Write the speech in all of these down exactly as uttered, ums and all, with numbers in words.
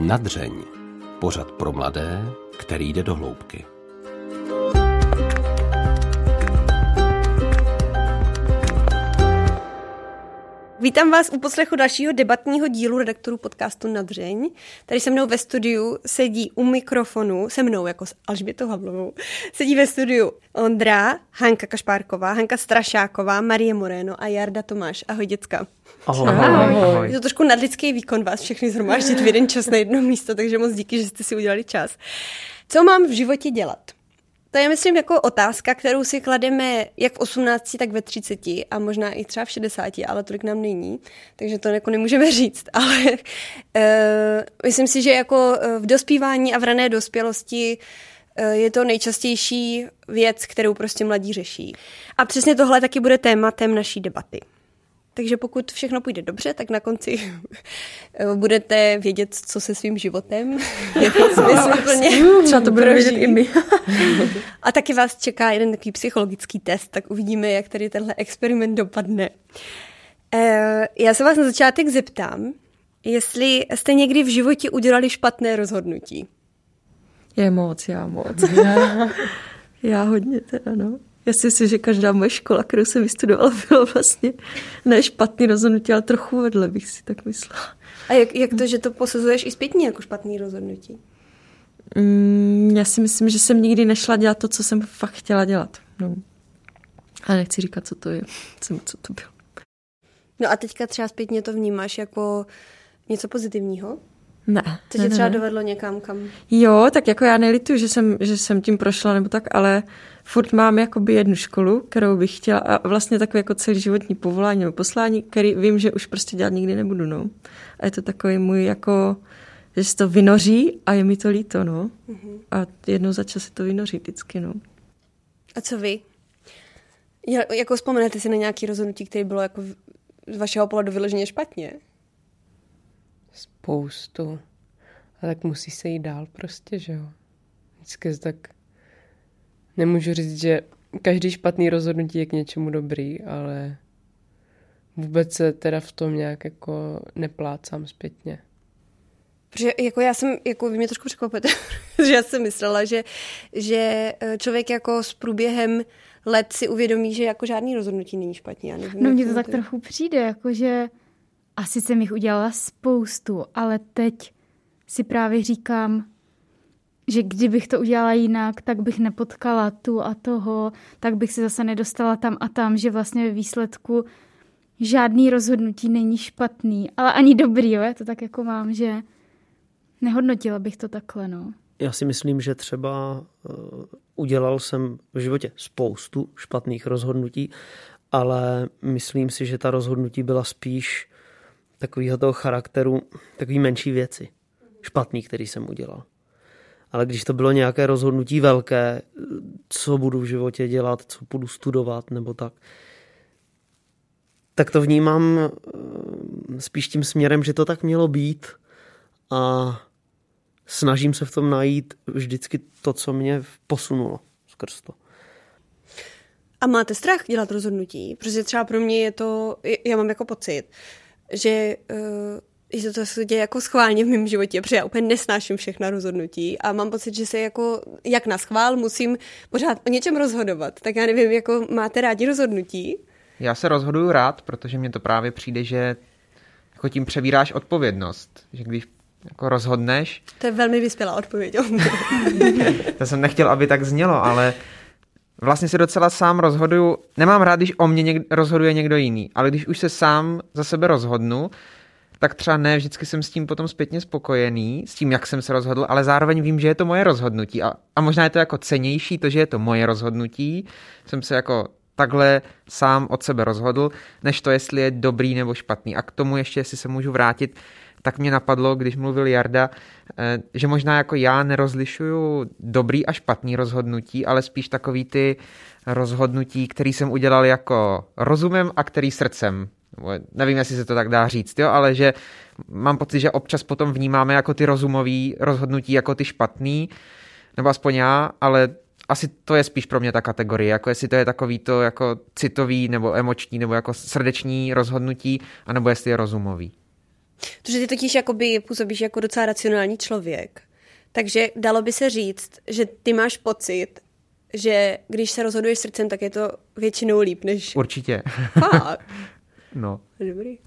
Nadřeň. Pořad pro mladé, který jde do hloubky. Vítám vás u poslechu dalšího debatního dílu redaktorů podcastu Nadřeň. Tady se mnou ve studiu sedí u mikrofonu, se mnou jako s Alžbětou Havlovou, sedí ve studiu Ondra, Hanka Kašpárková, Hanka Strašáková, Marie Moreno a Jarda Tomáš. Ahoj, děcka. Ahoj. Ahoj. Ahoj. Je to trošku nadlidský výkon vás všechny zhromáždit v jeden čas na jedno místo, takže moc díky, že jste si udělali čas. Co mám v životě dělat? To je, myslím, jako otázka, kterou si klademe jak v osmnácti, tak ve třiceti a možná i třeba v šedesáti, ale tolik nám není, takže to jako nemůžeme říct. Ale e, myslím si, že jako v dospívání a v rané dospělosti e, je to nejčastější věc, kterou prostě mladí řeší. A přesně tohle taky bude tématem naší debaty. Takže pokud všechno půjde dobře, tak na konci budete vědět, co se svým životem. Třeba to budeme vědět i my. A taky vás čeká jeden takový psychologický test, tak uvidíme, jak tady tenhle experiment dopadne. Já se vás na začátek zeptám, jestli jste někdy v životě udělali špatné rozhodnutí. Je moc, já moc. Já, já hodně teda, no. Já si myslím, že každá moje škola, kterou jsem vystudovala, bylo vlastně ne špatný rozhodnutí, ale trochu vedle, bych si tak myslela. A jak, jak to, že to posuzuješ i zpětně jako špatný rozhodnutí? Mm, já si myslím, že jsem nikdy nešla dělat to, co jsem fakt chtěla dělat. No. A nechci říkat, co to je, co to bylo. No a teďka třeba zpětně to vnímáš jako něco pozitivního? Ne. To tě ne, třeba ne. dovedlo někam kam? Jo, tak jako já nelituju, že jsem, že jsem tím prošla nebo tak, ale furt mám jakoby jednu školu, kterou bych chtěla a vlastně takové jako celoživotní povolání nebo poslání, který vím, že už prostě dělat nikdy nebudu, no. A je to takový můj jako, že se to vynoří a je mi to líto, no. Mm-hmm. A jednou za čas se to vynoří vždycky, no. A co vy? Jako vzpomenete si na nějaké rozhodnutí, které bylo jako z vašeho pohledu vyloženě špatně? Spoustu. A tak musí se jít dál prostě, že jo. Vždycky tak nemůžu říct, že každý špatný rozhodnutí je k něčemu dobrý, ale vůbec se teda v tom nějak jako neplácám zpětně. Protože jako já jsem, jako vy mě trošku překvapujete, že já jsem myslela, že, že člověk jako s průběhem let si uvědomí, že jako žádný rozhodnutí není špatně. Já nevím, no mně to tak ty... trochu přijde, jakože asi jsem jich udělala spoustu, ale teď si právě říkám, že kdybych to udělala jinak, tak bych nepotkala tu a toho, tak bych se zase nedostala tam a tam, že vlastně ve výsledku žádný rozhodnutí není špatný, ale ani dobrý, jo? Já to tak jako mám, že nehodnotila bych to takhle, no. Já si myslím, že třeba uh, udělal jsem v životě spoustu špatných rozhodnutí, ale myslím si, že ta rozhodnutí byla spíš takovýho toho charakteru, takový menší věci, špatný, který jsem udělal. Ale když to bylo nějaké rozhodnutí velké, co budu v životě dělat, co budu studovat nebo tak, tak to vnímám spíš tím směrem, že to tak mělo být a snažím se v tom najít vždycky to, co mě posunulo skrz to. A máte strach dělat rozhodnutí? Protože třeba pro mě je to, já mám jako pocit, že, uh, že to se děje jako schválně v mém životě, protože já úplně nesnáším všechna rozhodnutí a mám pocit, že se jako, jak na schvál musím pořád o něčem rozhodovat. Tak já nevím, jako máte rádi rozhodnutí? Já se rozhoduju rád, protože mně to právě přijde, že jako tím přebíráš odpovědnost, že když jako rozhodneš... To je velmi vyspělá odpověď. To jsem nechtěl, aby tak znělo, ale... Vlastně se docela sám rozhoduju, nemám rád, když o mě někdo, rozhoduje někdo jiný, ale když už se sám za sebe rozhodnu, tak třeba ne, vždycky jsem s tím potom zpětně spokojený, s tím, jak jsem se rozhodl, ale zároveň vím, že je to moje rozhodnutí a, a možná je to jako cennější, to, že je to moje rozhodnutí, jsem se jako takhle sám od sebe rozhodl, než to, jestli je dobrý nebo špatný. A k tomu ještě, jestli se můžu vrátit, tak mě napadlo, když mluvil Jarda, že možná jako já nerozlišuju dobrý a špatný rozhodnutí, ale spíš takový ty rozhodnutí, který jsem udělal jako rozumem a který srdcem. Nevím, jestli se to tak dá říct, jo, ale že mám pocit, že občas potom vnímáme jako ty rozumový rozhodnutí, jako ty špatný, nebo aspoň já, ale asi to je spíš pro mě ta kategorie, jako jestli to je takový to jako citový nebo emoční nebo jako srdeční rozhodnutí, anebo jestli je rozumový. Protože ty totiž jakoby působíš jako docela racionální člověk. Takže dalo by se říct, že ty máš pocit, že když se rozhoduješ srdcem, tak je to většinou líp než... Určitě. Fakt. No. Dobrý.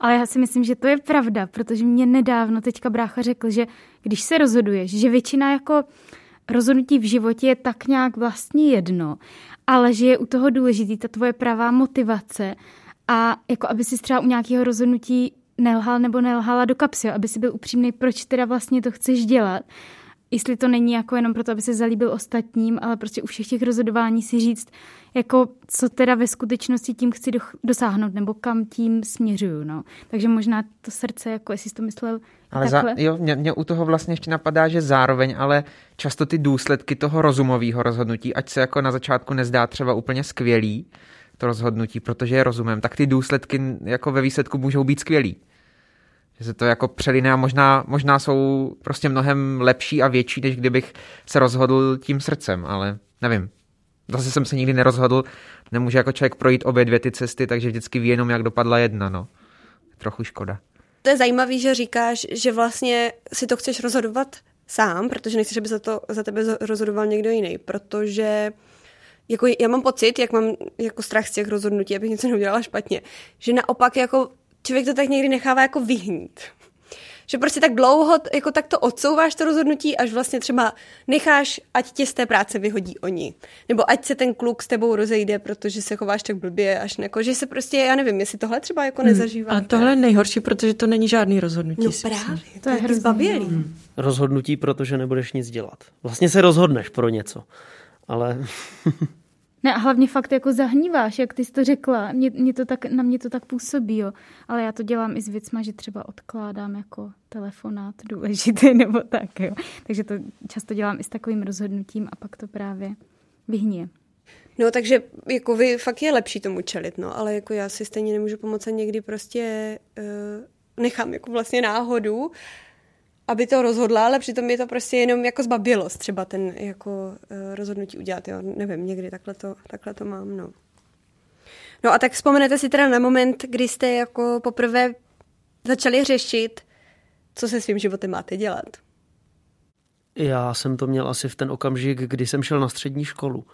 Ale já si myslím, že to je pravda, protože mě nedávno teďka brácha řekl, že když se rozhoduješ, že většina jako rozhodnutí v životě je tak nějak vlastně jedno, ale že je u toho důležitý ta tvoje pravá motivace a jako aby si třeba u nějakého rozhodnutí nelhal nebo nelhala do kapsy, aby si byl upřímný, proč teda vlastně to chceš dělat. Jestli to není jako jenom proto, aby se zalíbil ostatním, ale prostě u všech těch rozhodování si říct, jako co teda ve skutečnosti tím chci doch- dosáhnout, nebo kam tím směřuju, no. Takže možná to srdce, jako jestli jsi to myslel ale takhle. Za, jo, mě, mě u toho vlastně ještě napadá, že zároveň, ale často ty důsledky toho rozumového rozhodnutí, ať se jako na začátku nezdá třeba úplně skvělý to rozhodnutí, protože je rozumem, tak ty důsledky jako ve výsledku můžou být skvělý. Že se to jako přeliná, možná, možná jsou prostě mnohem lepší a větší, než kdybych se rozhodl tím srdcem, ale nevím. Zase jsem se nikdy nerozhodl, nemůže jako člověk projít obě dvě ty cesty, takže vždycky ví jenom, jak dopadla jedna, no. Trochu škoda. To je zajímavý, že říkáš, že vlastně si to chceš rozhodovat sám, protože nechceš, aby za to za tebe rozhodoval někdo jiný, protože... Jako já mám pocit, jak mám jako strach z těch rozhodnutí, abych něco neudělala špatně, že naopak jako člověk to tak někdy nechává jako vyhnít. Že prostě tak dlouho jako tak to odsouváš to rozhodnutí, až vlastně třeba necháš, ať tě z té práce vyhodí oni. Nebo ať se ten kluk s tebou rozejde, protože se chováš tak blbě, až jako, že se prostě, já nevím, jestli tohle třeba jako nezažívám. Hmm. A tohle je nejhorší, protože to není žádný rozhodnutí. No právě, to, to je hrozně zbabělý. Hmm. Rozhodnutí, protože nebudeš nic dělat. Vlastně se rozhodneš pro něco, ale... Ne, a hlavně fakt jako zahníváš, jak ty jsi to řekla. Mě, mě to tak, na mě to tak působí, jo. Ale já to dělám i s věcma, že třeba odkládám jako telefonát důležitý nebo tak, jo. Takže to často dělám i s takovým rozhodnutím a pak to právě vyhnije. No, takže jako vy fakt je lepší tomu čelit, no. Ale jako já si stejně nemůžu pomoct a někdy prostě uh, nechám jako vlastně náhodu, aby to rozhodla, ale přitom je to prostě jenom jako zbabělost třeba ten jako uh, rozhodnutí udělat, jo, nevím, někdy takhle to, takhle to mám, no. No a tak vzpomenete si teda na moment, kdy jste jako poprvé začali řešit, co se svým životem máte dělat. Já jsem to měl asi v ten okamžik, kdy jsem šel na střední školu,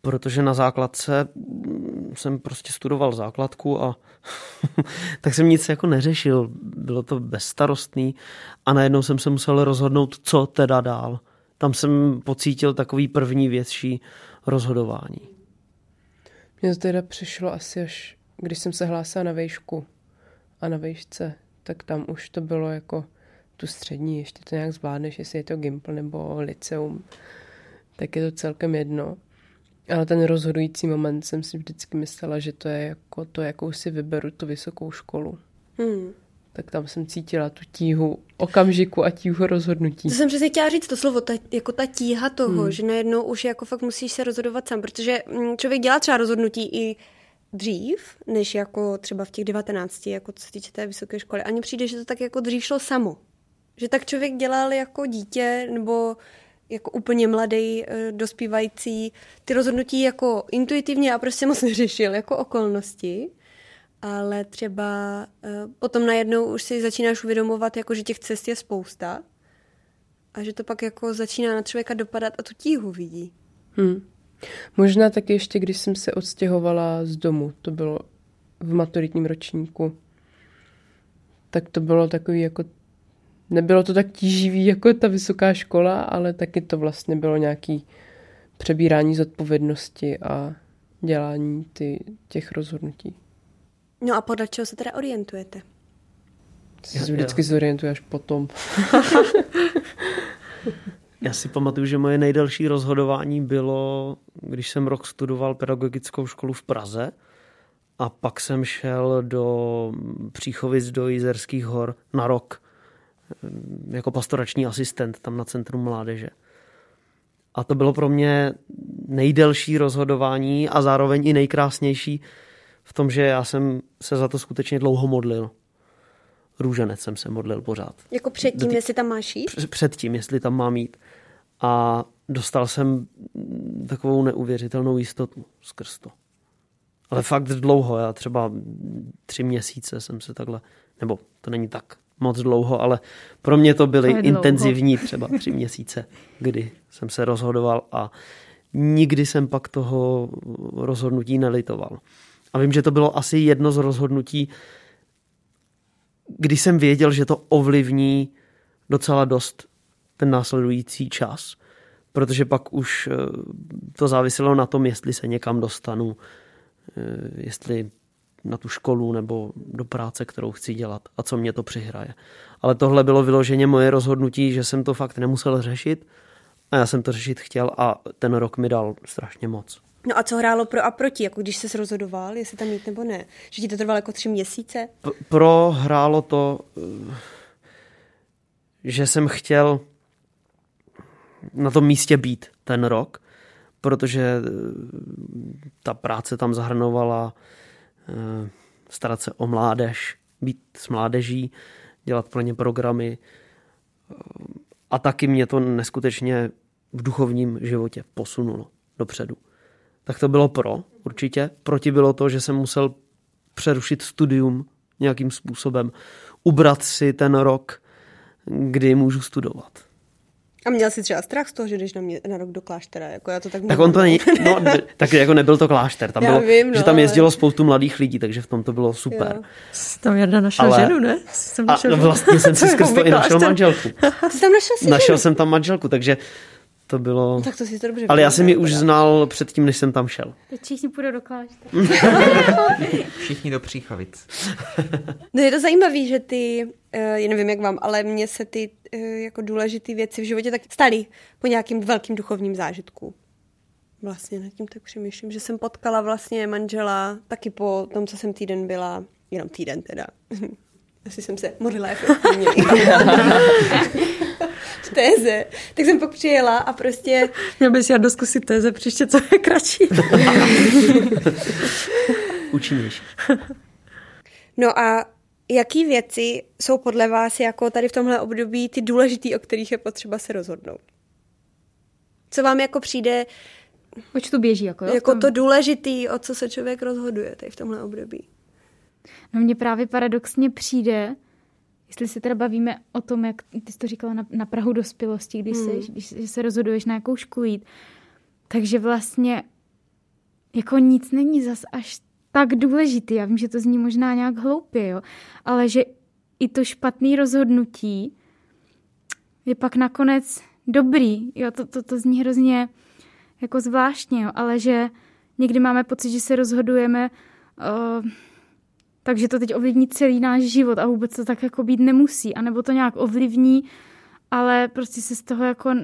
protože na základce jsem prostě studoval základku a tak jsem nic jako neřešil. Bylo to bezstarostný a najednou jsem se musel rozhodnout, co teda dál. Tam jsem pocítil takový první větší rozhodování. Mně to teda přišlo asi až, když jsem se hlásila na vejšku a na vejšce, tak tam už to bylo jako tu střední, ještě to nějak zvládneš, jestli je to gympl nebo liceum, tak je to celkem jedno. Ale ten rozhodující moment jsem si vždycky myslela, že to je jako to, jakou si vyberu tu vysokou školu. Hmm. Tak tam jsem cítila tu tíhu okamžiku a tíhu rozhodnutí. To jsem přesně chtěla říct, to slovo, ta, jako ta tíha toho, hmm. že najednou už jako fakt musíš se rozhodovat sám, protože člověk dělá třeba rozhodnutí i dřív, než jako třeba v těch devatenácti, jako co se týče té vysoké školy. A mně přijde, že to tak jako dřív šlo samo. Že tak člověk dělal jako dítě nebo... jako úplně mladý, dospívající, ty rozhodnutí jako intuitivně a prostě moc neřešil, jako okolnosti, ale třeba potom najednou už si začínáš uvědomovat, jako, že těch cest je spousta a že to pak jako začíná na člověka dopadat a tu tíhu vidí. Hmm. Možná taky ještě, když jsem se odstěhovala z domu, to bylo v maturitním ročníku, tak to bylo takový jako nebylo to tak tíživý jako ta vysoká škola, ale taky to vlastně bylo nějaký přebírání zodpovědnosti a dělání ty, těch rozhodnutí. No a podle čeho se teda orientujete? Já se vždycky zorientuji až potom. Já si pamatuju, že moje nejdelší rozhodování bylo, když jsem rok studoval pedagogickou školu v Praze a pak jsem šel do Příchovic, do Jizerských hor na rok jako pastorační asistent tam na centru mládeže. A to bylo pro mě nejdelší rozhodování a zároveň i nejkrásnější v tom, že já jsem se za to skutečně dlouho modlil. Růženec jsem se modlil pořád. Jako předtím, Dotý... jestli tam máš jít? Předtím, jestli tam mám jít. A dostal jsem takovou neuvěřitelnou jistotu skrz to. Ale fakt dlouho, já třeba tři měsíce jsem se takhle, nebo to není tak moc dlouho, ale pro mě to byly to intenzivní třeba tři měsíce, kdy jsem se rozhodoval a nikdy jsem pak toho rozhodnutí nelitoval. A vím, že to bylo asi jedno z rozhodnutí, kdy jsem věděl, že to ovlivní docela dost ten následující čas, protože pak už to záviselo na tom, jestli se někam dostanu, jestli na tu školu nebo do práce, kterou chci dělat a co mě to přihraje. Ale tohle bylo vyloženě moje rozhodnutí, že jsem to fakt nemusel řešit a já jsem to řešit chtěl a ten rok mi dal strašně moc. No a co hrálo pro a proti, jako když jsi se rozhodoval, jestli tam jít nebo ne? Že ti to trvalo jako tři měsíce? P- pro hrálo to, že jsem chtěl na tom místě být ten rok, protože ta práce tam zahrnovala starat se o mládež, být s mládeží, dělat pro ně programy a taky mě to neskutečně v duchovním životě posunulo dopředu. Tak to bylo pro, určitě. Proti bylo to, že jsem musel přerušit studium nějakým způsobem, ubrat si ten rok, kdy můžu studovat. A měl jsi třeba strach z toho, že jdeš na, mě, na rok do kláštera? Jako já to tak tak on to není, no, tak jako nebyl to klášter, tam bylo, vím, no, že tam jezdilo ale... spoustu mladých lidí, takže v tom to bylo super. Jo. Tam Jarda našel ale... ženu, ne? Jsem našel a, no, vlastně jsem si skrz to i našel manželku. Ty tam našel si Našel ženu? Jsem tam manželku, takže to bylo... No, tak to si to dobře ale já jsem ji už znal předtím, než jsem tam šel. Teď všichni půjdou do kláštera. Všichni do Příchovic. No je to zajímavé, že ty, já nevím jak vám, ale mně se ty jako důležité věci v životě tak staly po nějakým velkým duchovním zážitku. Vlastně nad tím tak přemýšlím, že jsem potkala vlastně manžela taky po tom, co jsem týden byla, jenom týden teda. Asi jsem se modlila jako téze. Tak jsem pak přijela a prostě... Měl bys já doskusit téze příště, co je kratší. Učiníš. No a jaký věci jsou podle vás jako tady v tomhle období ty důležitý, o kterých je potřeba se rozhodnout? Co vám jako přijde... Oč tu běží, jako jo? Jako tom... to důležitý, o co se člověk rozhoduje tady v tomhle období. No mně právě paradoxně přijde... Jestli se teda bavíme o tom, jak ty jsi to říkala, na, na prahu dospělosti, když, hmm. se, když se rozhoduješ, na jakou školu jít. Takže vlastně jako nic není zas až tak důležitý. Já vím, že to zní možná nějak hloupě, jo? Ale že i to špatné rozhodnutí je pak nakonec dobrý. Jo? To, to, to zní hrozně jako zvláštně, jo? Ale že někdy máme pocit, že se rozhodujeme... Uh, takže to teď ovlivní celý náš život a vůbec to tak jako být nemusí. A nebo to nějak ovlivní, ale prostě se z toho jako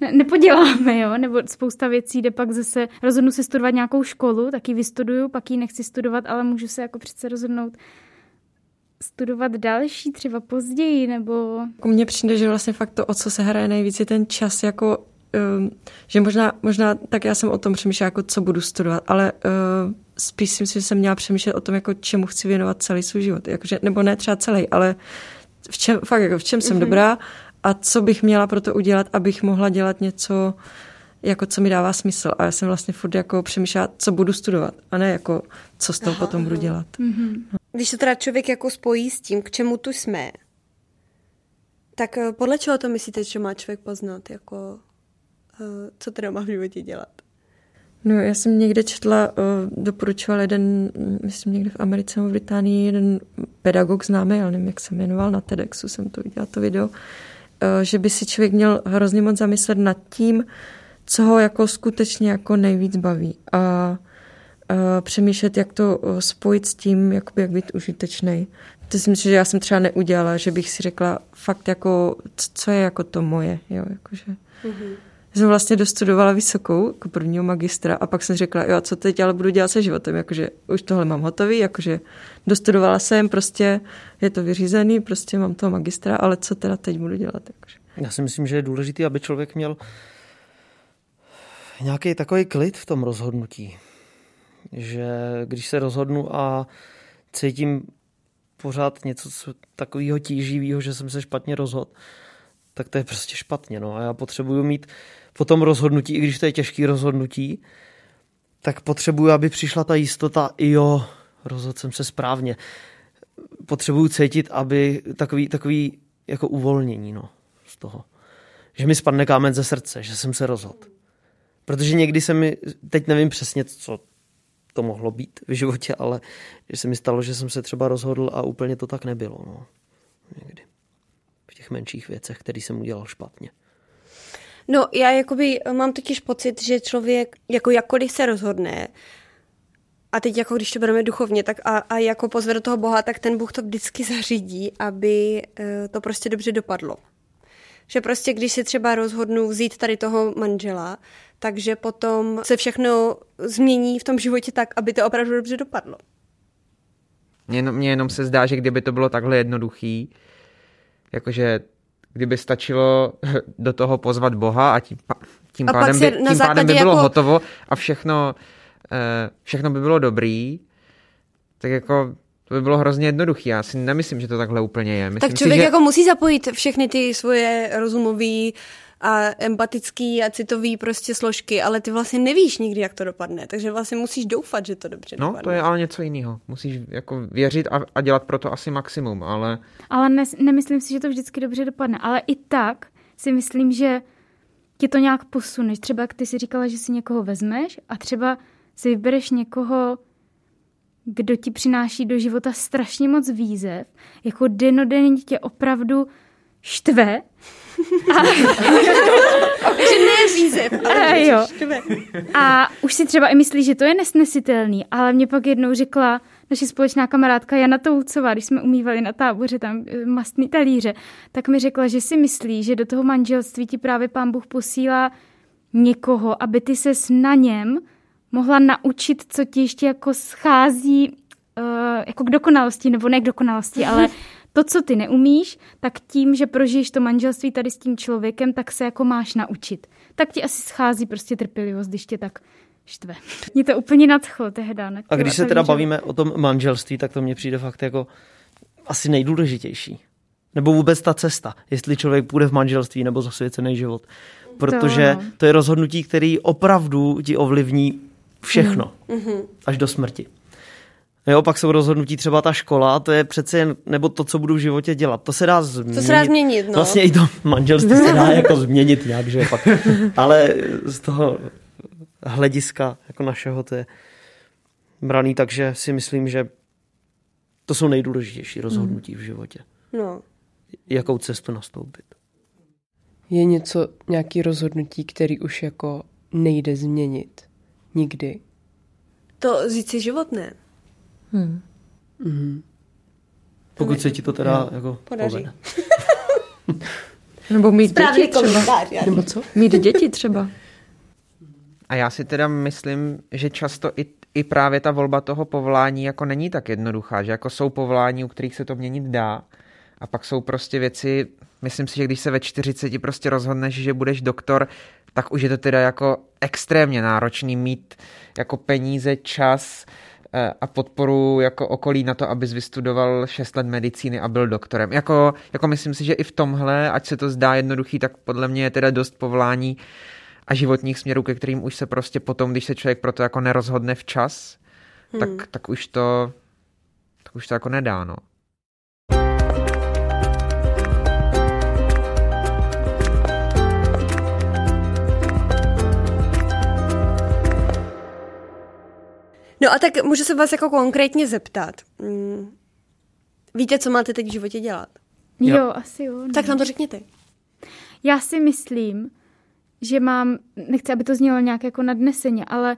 ne- nepoděláme, jo? Nebo spousta věcí jde pak zase, rozhodnu se studovat nějakou školu, tak ji vystuduju, pak ji nechci studovat, ale můžu se jako přece rozhodnout studovat další, třeba později, nebo... Mně přijde, že vlastně fakt to, o co se hraje nejvíc, je ten čas, jako, um, že možná, možná, tak já jsem o tom přemýšlela, jako co budu studovat, ale... Um, spíš si myslím, že jsem měla přemýšlet o tom, jako čemu chci věnovat celý svůj život. Jakože, nebo ne třeba celý, ale v čem, fakt jako v čem jsem mm-hmm. dobrá a co bych měla pro to udělat, abych mohla dělat něco, jako co mi dává smysl. A já jsem vlastně furt jako přemýšlela, co budu studovat, a ne jako co s toho potom budu dělat. Mm-hmm. Když to teda člověk jako spojí s tím, k čemu tu jsme, tak podle čeho to myslíte, že má člověk poznat, jako co teda má v životě dělat? No, já jsem někde četla, doporučoval jeden, myslím někde v Americe nebo v Británii, jeden pedagog známý, ale nevím, jak se jmenoval, na TEDxu jsem to viděla, to video, že by si člověk měl hrozně moc zamyslet nad tím, co ho jako skutečně jako nejvíc baví a, a přemýšlet, jak to spojit s tím, jakoby, jak být užitečnej. To si myslím, že já jsem třeba neudělala, že bych si řekla fakt, jako, co je jako to moje, jo, jakože... Mm-hmm. Jsem vlastně dostudovala vysokou, jako prvního magistra, a pak jsem řekla, jo, co teď ale budu dělat se životem, jakože už tohle mám hotový, jakože dostudovala jsem, prostě je to vyřízený, prostě mám toho magistra, ale co teda teď budu dělat? Jakože. Já si myslím, že je důležité, aby člověk měl nějaký takový klid v tom rozhodnutí, že když se rozhodnu a cítím pořád něco takového tíživého, že jsem se špatně rozhodl, tak to je prostě špatně, no, a já potřebuju mít po tom rozhodnutí, i když to je těžký rozhodnutí, tak potřebuju, aby přišla ta jistota, jo, rozhodl jsem se správně. Potřebuju cítit, aby takový, takový jako uvolnění, no, z toho. Že mi spadne kámen ze srdce, že jsem se rozhodl. Protože někdy se mi, teď nevím přesně, co to mohlo být v životě, ale že se mi stalo, že jsem se třeba rozhodl a úplně to tak nebylo, no, někdy. V těch menších věcech, které jsem udělal špatně. No, já jakoby mám totiž pocit, že člověk jako jakkoliv se rozhodne, a teď jako když to bereme duchovně, tak a, a jako pozve do toho Boha, tak ten Bůh to vždycky zařídí, aby to prostě dobře dopadlo. Že prostě když si třeba rozhodnu vzít tady toho manžela, takže potom se všechno změní v tom životě tak, aby to opravdu dobře dopadlo. Mně jenom, mně jenom se zdá, že kdyby to bylo takhle jednoduchý, jakože kdyby stačilo do toho pozvat Boha a tím, tím, a pádem, by, tím pádem by bylo jako hotovo a všechno, všechno by bylo dobrý, tak jako to by bylo hrozně jednoduché. Já si nemyslím, že to takhle úplně je. Myslím tak člověk si, že jako musí zapojit všechny ty svoje rozumové a empatické a citové prostě složky, ale ty vlastně nevíš nikdy, jak to dopadne, takže vlastně musíš doufat, že to dobře no, dopadne. No, to je ale něco jiného. Musíš jako věřit a, a dělat pro to asi maximum, ale... Ale ne, nemyslím si, že to vždycky dobře dopadne, ale i tak si myslím, že ti to nějak posuneš. Třeba jak ty si říkala, že si někoho vezmeš a třeba si vybereš někoho, kdo ti přináší do života strašně moc výzev, jako denodenně tě opravdu štve. A... že ne výzev, ale jo. Štve. A už si třeba i myslí, že to je nesnesitelný, ale mě pak jednou řekla naše společná kamarádka Jana Toulcová, když jsme umývali na táboře tam mastný talíře, tak mi řekla, že si myslí, že do toho manželství ti právě Pán Bůh posílá někoho, aby ty ses na něm mohla naučit, co ti ještě jako schází uh, jako k dokonalosti, nebo ne k dokonalosti, ale to, co ty neumíš, tak tím, že prožiješ to manželství tady s tím člověkem, tak se jako máš naučit. Tak ti asi schází prostě trpělivost, když tě tak štve. Mě to úplně nadchlo tehda. Na A když se teda bavíme o tom manželství, tak to mně přijde fakt jako asi nejdůležitější. Nebo vůbec ta cesta, jestli člověk půjde v manželství nebo zasvěcený život. Protože to, to je rozhodnutí, který opravdu ti ovlivní všechno. Mm. Až do smrti. Jo, pak jsou rozhodnutí třeba ta škola, to je přece jen, nebo to, co budu v životě dělat. To se dá změnit. To se dá změnit, no. Vlastně i to manželství se dá jako změnit nějak, že pak. Ale z toho hlediska jako našeho to je braný, takže si myslím, že to jsou nejdůležitější rozhodnutí mm. v životě. No. Jakou cestu nastoupit. Je něco, nějaký rozhodnutí, který už jako nejde změnit. Nikdy. To říct si život ne. Hmm. Mm-hmm. Pokud se ti to teda no. jako podaří. Nebo mít Správný děti komentár, třeba. Nebo co? Mít děti třeba. A já si teda myslím, že často i, i právě ta volba toho povolání jako není tak jednoduchá, že jako jsou povolání, u kterých se to měnit dá a pak jsou prostě věci, myslím si, že když se ve čtyřiceti prostě rozhodneš, že budeš doktor, tak už je to teda jako extrémně náročný mít jako peníze, čas a podporu jako okolí na to, abys vystudoval šest let medicíny a byl doktorem. Jako, jako myslím si, že i v tomhle, ať se to zdá jednoduchý, tak podle mě je teda dost povolání a životních směrů, ke kterým už se prostě potom, když se člověk proto jako nerozhodne včas, hmm. tak, tak už to tak už to jako nedá, no. No a tak můžu se vás jako konkrétně zeptat. Víte, co máte teď v životě dělat? Jo, jo. asi jo. Ne. Tak nám to řekněte. Já si myslím, že mám, nechci, aby to znělo nějak jako nadneseně, ale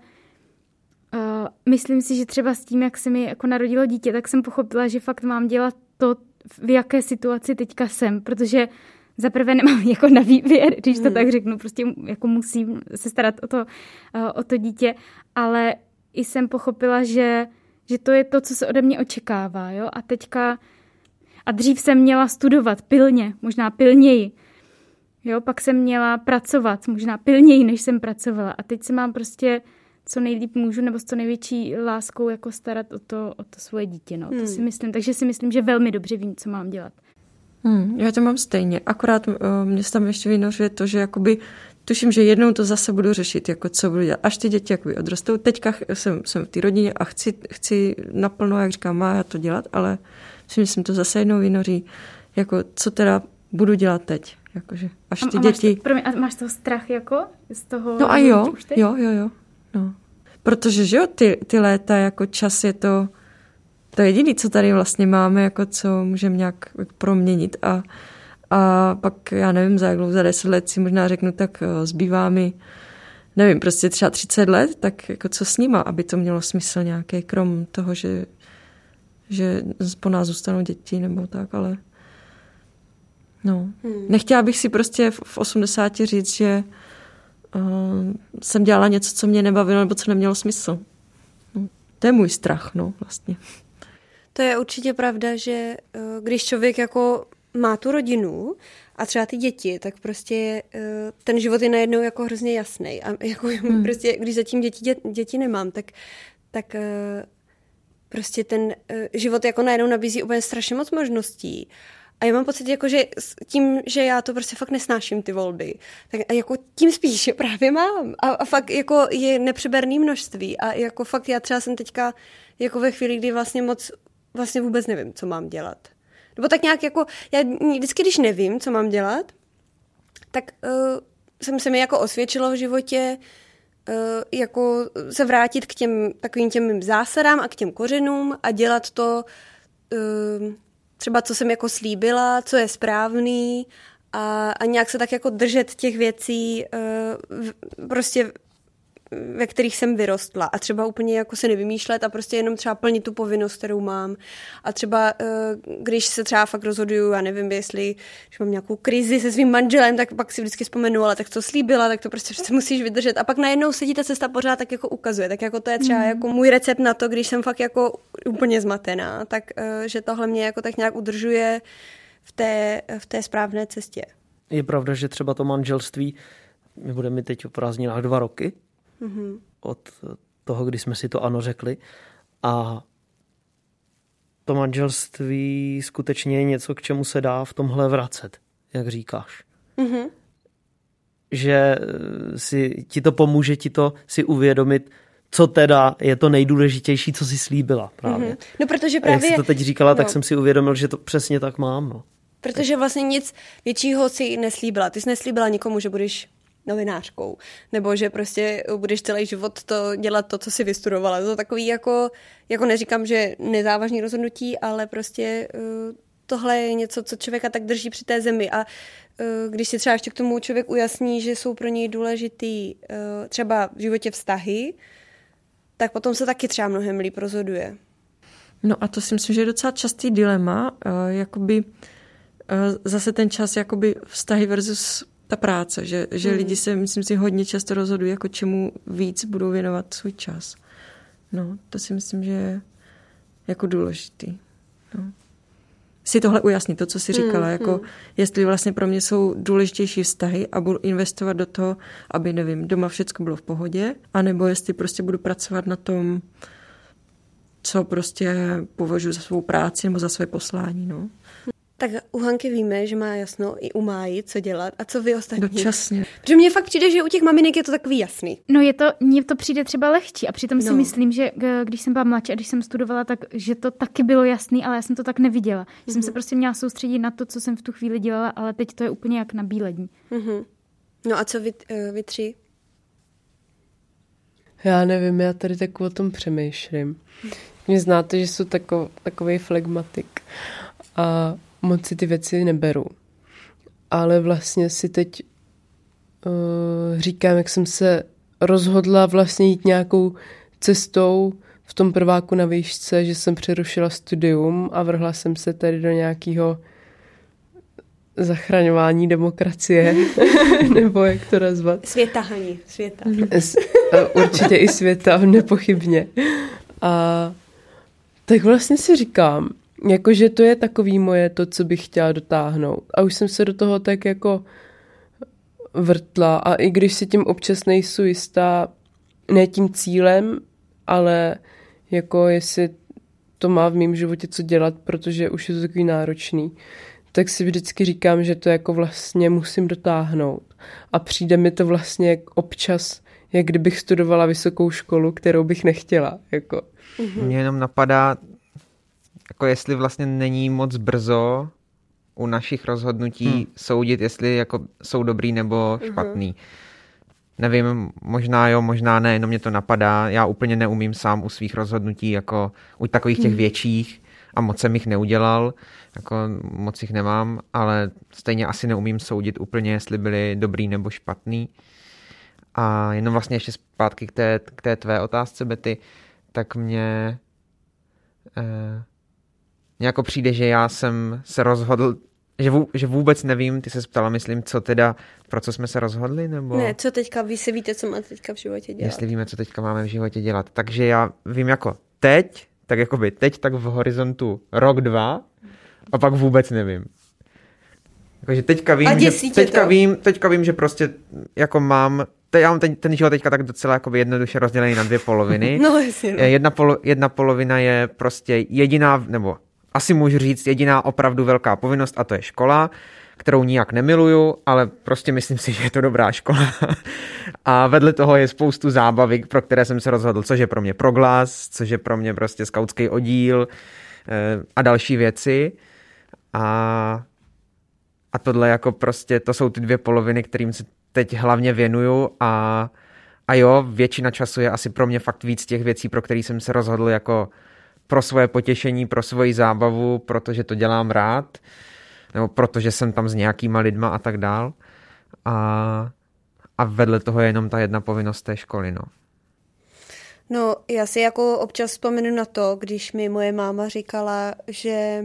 uh, myslím si, že třeba s tím, jak se mi jako narodilo dítě, tak jsem pochopila, že fakt mám dělat to, v jaké situaci teďka jsem, protože zaprvé nemám jako na výběr, když to hmm. tak řeknu, prostě jako musím se starat o to, uh, o to dítě, ale i jsem pochopila, že, že to je to, co se ode mě očekává. Jo? A teďka, a dřív jsem měla studovat pilně, možná pilněji. Jo? Pak jsem měla pracovat, možná pilněji, než jsem pracovala. A teď se mám prostě, co nejlíp můžu, nebo s co největší láskou jako starat o to, o to svoje dítě. No? Hmm. To si myslím, takže si myslím, že velmi dobře vím, co mám dělat. Hmm, já to mám stejně. Akorát mě se tam ještě vynořuje to, že jakoby tuším, že jednou to zase budu řešit, jako co budu dělat, až ty děti jakoby odrostou. Teďka jsem, jsem v té rodině a chci, chci naplno, jak říkám, má to dělat, ale myslím, že jsem to zase jednou vynoří, jako co teda budu dělat teď, jakože až ty a, a děti... Máš to, promiň, a máš toho strach, jako? Z toho... No a jo, jo, jo, jo, no. Protože, že jo, ty, ty léta, jako čas je to, to jediné, co tady vlastně máme, jako co můžeme nějak proměnit a A pak, já nevím, za, za deset let si možná řeknu, tak zbývá mi, nevím, prostě třeba třicet let, tak jako co s nima, aby to mělo smysl nějaký, krom toho, že, že po nás zůstanou děti nebo tak, ale no. Hmm. Nechtěla bych si prostě v osmdesáti říct, že uh, jsem dělala něco, co mě nebavilo nebo co nemělo smysl. No, to je můj strach, no, vlastně. To je určitě pravda, že uh, když člověk jako má tu rodinu a třeba ty děti, tak prostě ten život je najednou jako hrozně jasný. A jako hmm. prostě, když zatím děti, dě, děti nemám, tak, tak prostě ten život jako najednou nabízí úplně strašně moc možností. A já mám pocit, jako, že tím, že já to prostě fakt nesnáším, ty volby, tak jako tím spíš je právě mám. A, a fakt jako je nepřeberný množství. A jako fakt já třeba jsem teďka jako ve chvíli, kdy vlastně moc vlastně vůbec nevím, co mám dělat. Nebo tak nějak jako, já vždycky, když nevím, co mám dělat, tak uh, jsem se mi jako osvědčilo v životě uh, jako se vrátit k těm takovým těm mým zásadám a k těm kořenům a dělat to uh, třeba, co jsem jako slíbila, co je správný a, a nějak se tak jako držet těch věcí uh, v, prostě ve kterých jsem vyrostla a třeba úplně jako se nevymýšlet a prostě jenom třeba plnit tu povinnost, kterou mám. A třeba, když se třeba fakt rozhoduju, já nevím, jestli když mám nějakou krizi se svým manželem, tak pak si vždycky vzpomenu, ale tak to slíbila, tak to prostě přece musíš vydržet. A pak najednou se ti ta cesta pořád tak jako ukazuje. Tak jako to je třeba mm. jako můj recept na to, když jsem fakt jako úplně zmatená, tak že tohle mě jako tak nějak udržuje v té, v té správné cestě. Je pravda, že třeba to manželství, my budeme teď o prázdninách dva roky, Mm-hmm. od toho, kdy jsme si to ano řekli. A to manželství skutečně je něco, k čemu se dá v tomhle vracet, jak říkáš. Mm-hmm. Že si, ti to pomůže ti to si uvědomit, co teda je to nejdůležitější, co jsi slíbila právě. Mm-hmm. No, protože právě... A jak jsi to teď říkala, no. Tak jsem si uvědomil, že to přesně tak mám. No. Protože vlastně nic většího si neslíbila. Ty jsi neslíbila nikomu, že budeš novinářkou, nebo že prostě budeš celý život to dělat to, co jsi vystudovala. To takový jako, jako neříkám, že nezávažný rozhodnutí, ale prostě uh, tohle je něco, co člověka tak drží při té zemi. A uh, když si třeba ještě k tomu člověk ujasní, že jsou pro něj důležitý uh, třeba v životě vztahy, tak potom se taky třeba mnohem líp rozhoduje. No a to si myslím, že je docela častý dilema. Uh, jakoby uh, zase ten čas jakoby vztahy versus ta práce, že, že hmm. lidi se, myslím si, hodně často rozhodují, jako čemu víc budou věnovat svůj čas. No, to si myslím, že je jako důležitý. No. Si tohle ujasnit, to, co jsi říkala, hmm. jako jestli vlastně pro mě jsou důležitější vztahy a budu investovat do toho, aby, nevím, doma všecko bylo v pohodě, anebo jestli prostě budu pracovat na tom, co prostě považuji za svou práci nebo za své poslání, no. Tak u Hanky víme, že má jasno i u Máji, co dělat a co vy ostatní. Dočasně. Protože mně fakt přijde, že u těch maminek je to takový jasný. No je to, mně to přijde třeba lehčí a přitom no. si myslím, že když jsem byla mladší a když jsem studovala, tak že to taky bylo jasný, ale já jsem to tak neviděla. Mm-hmm. Že jsem se prostě měla soustředit na to, co jsem v tu chvíli dělala, ale teď to je úplně jak na bílední. Mm-hmm. No a co vy, vy tři? Já nevím, já tady tak o tom přemýšlím. Mě znáte, že jsou tako, takovej flegmatik a moc si ty věci neberu. Ale vlastně si teď uh, říkám, jak jsem se rozhodla vlastně jít nějakou cestou v tom prváku na výšce, že jsem přerušila studium a vrhla jsem se tady do nějakého zachraňování demokracie. Nebo jak to nazvat? Světa, Hani, světa. Určitě i světa, nepochybně. A tak vlastně si říkám, jakože to je takový moje to, co bych chtěla dotáhnout. A už jsem se do toho tak jako vrtla. A i když si tím občas nejsou jistá, ne tím cílem, ale jako jestli to má v mém životě co dělat, protože už je to takový náročný, tak si vždycky říkám, že to jako vlastně musím dotáhnout. A přijde mi to vlastně občas, jak kdybych studovala vysokou školu, kterou bych nechtěla. Jako. Mně jenom napadá, jako jestli vlastně není moc brzo u našich rozhodnutí hmm. soudit, jestli jako jsou dobrý nebo špatný. Uh-huh. Nevím, možná jo, možná ne, jenom mě to napadá. Já úplně neumím sám u svých rozhodnutí, jako u takových těch větších, a moc jsem jich neudělal, jako moc jich nemám, ale stejně asi neumím soudit úplně, jestli byli dobrý nebo špatný. A jenom vlastně ještě zpátky k té, k té tvé otázce, Betty, tak mě eh, nějako přijde, že já jsem se rozhodl, že, vů, že vůbec nevím, ty se ptala, myslím, co teda, pro co jsme se rozhodli, nebo... Ne, co teďka, vy si víte, co máte teďka v životě dělat. Jestli víme, co teďka máme v životě dělat. Takže já vím jako teď, tak jakoby teď, tak v horizontu rok, dva, a pak vůbec nevím. Takže teďka vím, že, teďka vím, teďka vím, že prostě jako mám, te, já mám ten, ten život teďka tak docela jakoby jednoduše rozdělený na dvě poloviny. No, jasně. Jedna, polo, jedna polovina je prostě jediná, nebo asi můžu říct, jediná opravdu velká povinnost, a to je škola, kterou nijak nemiluju, ale prostě myslím si, že je to dobrá škola. A vedle toho je spoustu zábavy, pro které jsem se rozhodl, což je pro mě Proglas, což je pro mě prostě skautský oddíl a další věci. A, a tohle jako prostě, to jsou ty dvě poloviny, kterým se teď hlavně věnuju, a, a jo, většina času je asi pro mě fakt víc těch věcí, pro které jsem se rozhodl jako pro svoje potěšení, pro svoji zábavu, protože to dělám rád, nebo protože jsem tam s nějakýma lidma a tak dál. A, a vedle toho je jenom ta jedna povinnost té školy, no. No, já si jako občas vzpomenu na to, když mi moje máma říkala, že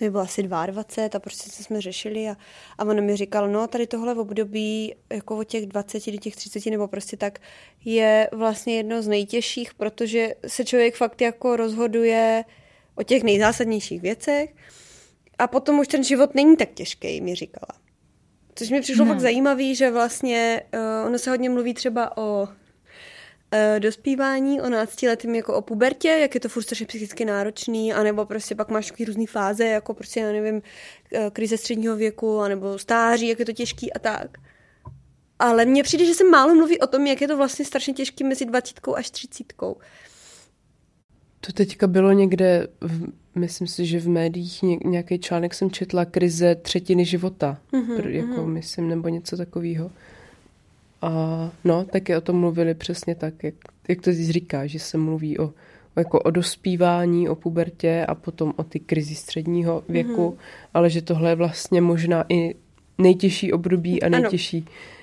mi bylo asi dvacet dva a prostě co jsme řešili, a, a ona mi říkala, no tady tohle období jako od těch dvaceti do těch třiceti nebo prostě tak je vlastně jedno z nejtěžších, protože se člověk fakt jako rozhoduje o těch nejzásadnějších věcech a potom už ten život není tak těžký, mi říkala. Což mi přišlo fakt zajímavý, že vlastně uh, ono se hodně mluví třeba o uh, dospívání, o náctiletým jako o pubertě, jak je to furt strašně psychicky náročný, anebo prostě pak máš takový různý fáze, jako prostě, já nevím, krize středního věku, anebo stáří, jak je to těžký a tak. Ale mně přijde, že se málo mluví o tom, jak je to vlastně strašně těžký mezi dvacítkou až třicítkou. To teďka bylo někde, v, myslím si, že v médiích nějaký článek jsem četla, krize třetiny života, mm-hmm, jako mm. myslím, nebo něco takového. A no, taky o tom mluvili přesně tak, jak, jak to zde říká, že se mluví o, o, jako o dospívání, o pubertě a potom o ty krizi středního věku, mm-hmm. ale že tohle je vlastně možná i nejtěžší období a nejtěžší,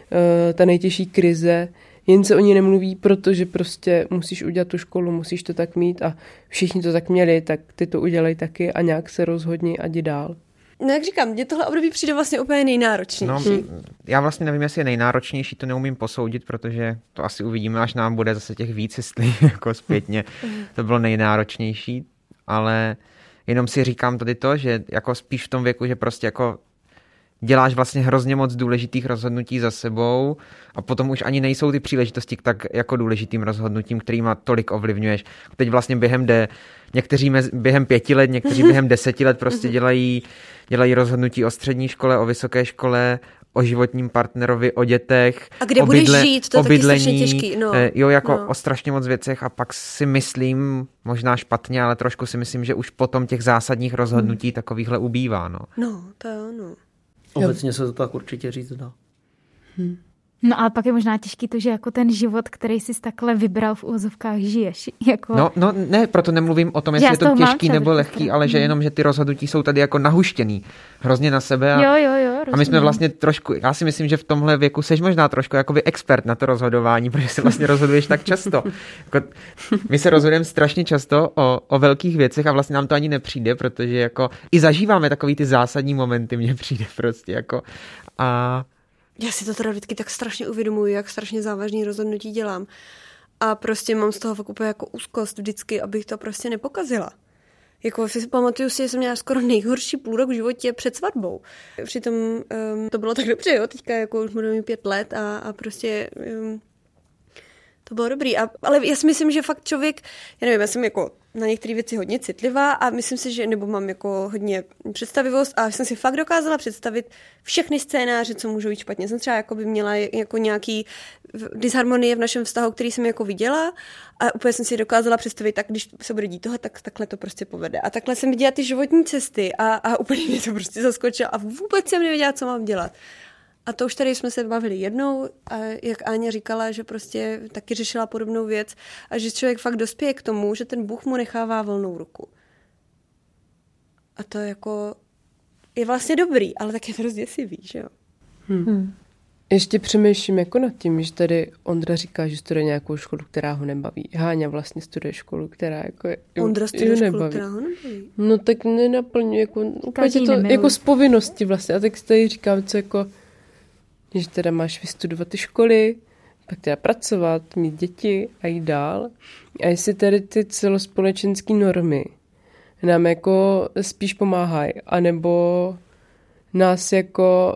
uh, ta nejtěžší krize. Jen se o ní nemluví, protože prostě musíš udělat tu školu, musíš to tak mít a všichni to tak měli, tak ty to udělej taky a nějak se rozhodni a jdi dál. No jak říkám, mně tohle období přijde vlastně úplně nejnáročnější. No, já vlastně nevím, jestli je nejnáročnější, to neumím posoudit, protože to asi uvidíme, až nám bude zase těch víc, jestli jako zpětně to bylo nejnáročnější, ale jenom si říkám tady to, že jako spíš v tom věku, že prostě jako děláš vlastně hrozně moc důležitých rozhodnutí za sebou a potom už ani nejsou ty příležitosti k tak jako důležitým rozhodnutím, kterýma tolik ovlivňuješ. Teď vlastně během de, někteří mez, během pěti let, někteří během deseti let prostě dělají, dělají rozhodnutí o střední škole, o vysoké škole, o životním partnerovi, o dětech, a kde o budeš bydle, žít, to je taky strašně těžký. No, jo, jako no. o strašně moc věcech a pak si myslím, možná špatně, ale trošku si myslím, že už potom těch zásadních rozhodnutí hmm. takovýchhle ubývá. No, no to je ono. Obecně se to tak určitě říct dá. Hmm. No ale pak je možná těžký to, že jako ten život, který jsi takhle vybral v úvozovkách, žiješ. Jako... No, no ne, proto nemluvím o tom, jestli je to těžký nebo lehký, ale že jenom, že ty rozhodnutí jsou tady jako nahuštěný hrozně na sebe. A, jo, jo, jo, rozumím. A my jsme vlastně trošku, já si myslím, že v tomhle věku seš možná trošku jakoby expert na to rozhodování, protože se vlastně rozhoduješ tak často. Jako, my se rozhodujeme strašně často o, o velkých věcech a vlastně nám to ani nepřijde, protože jako i zažíváme takový ty zásadní momenty, mně přijde prostě jako a... Já si to teda vždycky tak strašně uvědomuji, jak strašně závažný rozhodnutí dělám. A prostě mám z toho fakt úplně jako úzkost vždycky, abych to prostě nepokazila. Jako si pamatuju si, že jsem měla skoro nejhorší půl rok v životě před svatbou. Přitom um, to bylo tak dobře, jo, teďka jako už budeme mít pět let a, a prostě um, To bylo dobrý. A, ale já si myslím, že fakt člověk, já nevím, já jsem jako na některé věci hodně citlivá a myslím si, že nebo mám jako hodně představivost a jsem si fakt dokázala představit všechny scénáře, co můžou jít špatně. Jsem třeba jako by měla jako nějaký disharmonie v našem vztahu, který jsem jako viděla a úplně jsem si dokázala představit, tak když se bude dít tohle, tak takhle to prostě povede. A takhle jsem viděla ty životní cesty a, a úplně mě to prostě zaskočilo a vůbec jsem nevěděla, co mám dělat. A to už tady jsme se bavili jednou, a jak Áňa říkala, že prostě taky řešila podobnou věc a že člověk fakt dospěje k tomu, že ten Bůh mu nechává volnou ruku. A to jako je vlastně dobrý, ale tak je to rozděsivý, že jo? Hmm. Hmm. Ještě přemýšlím jako nad tím, že tady Ondra říká, že studuje nějakou školu, která ho nebaví. Háňa vlastně studuje školu, která jako je, Ondra studuje školu, nebaví. která ho nebaví. No tak nenaplňuje, jako, úplně to nemiluje. Jako z povinnosti vlastně. A tak si tady říkám, co jako... že teda máš vystudovat ty školy, pak teda pracovat, mít děti a jít dál. A jestli tady ty celospolečenské normy nám jako spíš pomáhají, anebo nás jako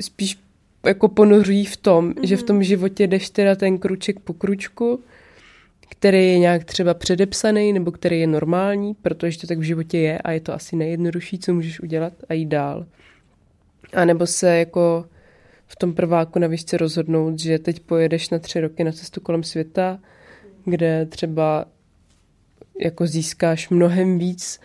spíš jako ponoří v tom, mm-hmm. že v tom životě jdeš teda ten kruček po kručku, který je nějak třeba předepsaný, nebo který je normální, protože to tak v životě je a je to asi nejjednodušší, co můžeš udělat a jít dál. A nebo se jako v tom prváku na výšce rozhodnout, že teď pojedeš na tři roky na cestu kolem světa, kde třeba jako získáš mnohem víc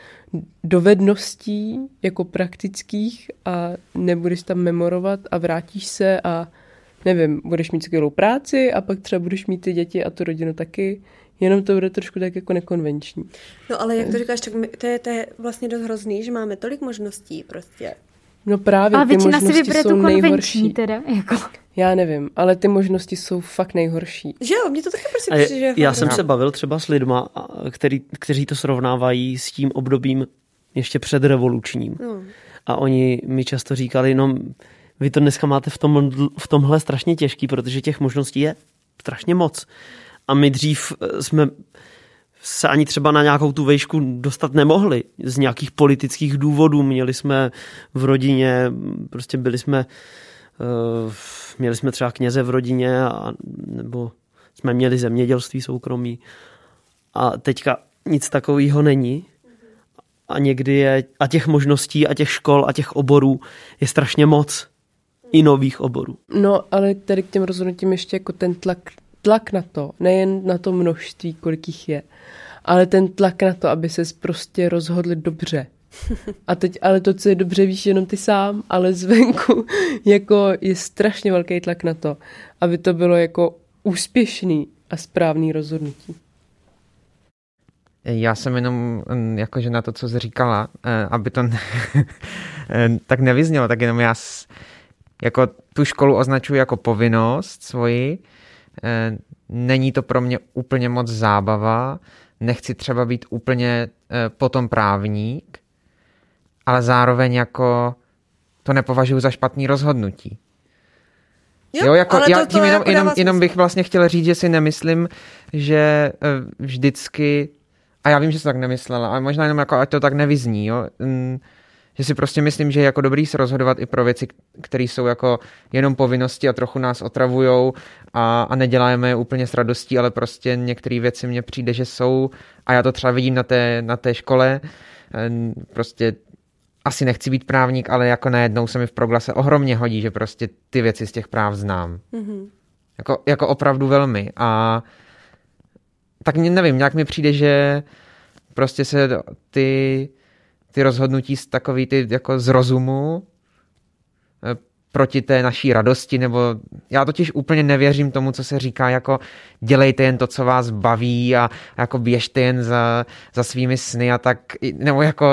dovedností jako praktických a nebudeš tam memorovat a vrátíš se a nevím, budeš mít skvělou práci a pak třeba budeš mít ty děti a tu rodinu taky, jenom to bude trošku tak jako nekonvenční. No ale jak to říkáš, tak to je, to je vlastně dost hrozný, že máme tolik možností prostě. No právě, ale ty možnosti si jsou tu nejhorší. Teda, jako. Já nevím, ale ty možnosti jsou fakt nejhorší. Že jo, mě to taky prostě přijde. Já, já jsem se bavil třeba s lidma, který, kteří to srovnávají s tím obdobím ještě předrevolučním. No. A oni mi často říkali, no vy to dneska máte v, tom, v tomhle strašně těžký, protože těch možností je strašně moc. A my dřív jsme... se ani třeba na nějakou tu vejšku dostat nemohli. Z nějakých politických důvodů. Měli jsme v rodině, prostě byli jsme, uh, měli jsme třeba kněze v rodině, a, nebo jsme měli zemědělství soukromí. A teďka nic takového není. A někdy je, a těch možností, a těch škol, a těch oborů je strašně moc. I nových oborů. No, ale tady k těm rozhodnutím ještě jako ten tlak, tlak na to, nejen na to množství, kolik jich je, ale ten tlak na to, aby ses prostě rozhodli dobře. A teď ale to, co je dobře, víš jenom ty sám, ale zvenku jako je strašně velký tlak na to, aby to bylo jako úspěšný a správný rozhodnutí. Já jsem jenom jakože na to, co jsi říkala, aby to ne, tak nevyznělo, tak jenom já jako tu školu označuji jako povinnost svoji. Není to pro mě úplně moc zábava, nechci třeba být úplně potom právník, ale zároveň jako to nepovažuji za špatný rozhodnutí. Jo, jo jako já to, tím to jenom, jako jenom, jenom bych vlastně chtěla říct, že si nemyslím, že vždycky, a já vím, že jsem tak nemyslela, ale možná jenom jako ať to tak nevyzní, jo, že si prostě myslím, že je jako dobrý se rozhodovat i pro věci, které jsou jako jenom povinnosti a trochu nás otravujou a, a neděláme je úplně s radostí, ale prostě některé věci mně přijde, že jsou a já to třeba vidím na té, na té škole. Prostě asi nechci být právník, ale jako najednou se mi v Proglase ohromně hodí, že prostě ty věci z těch práv znám. Mm-hmm. Jako, jako opravdu velmi. A tak nevím, nějak mi přijde, že prostě se ty... ty rozhodnutí z takový ty jako z rozumu proti té naší radosti, nebo já totiž úplně nevěřím tomu, co se říká, jako dělejte jen to, co vás baví a jako běžte jen za, za svými sny a tak, nebo jako,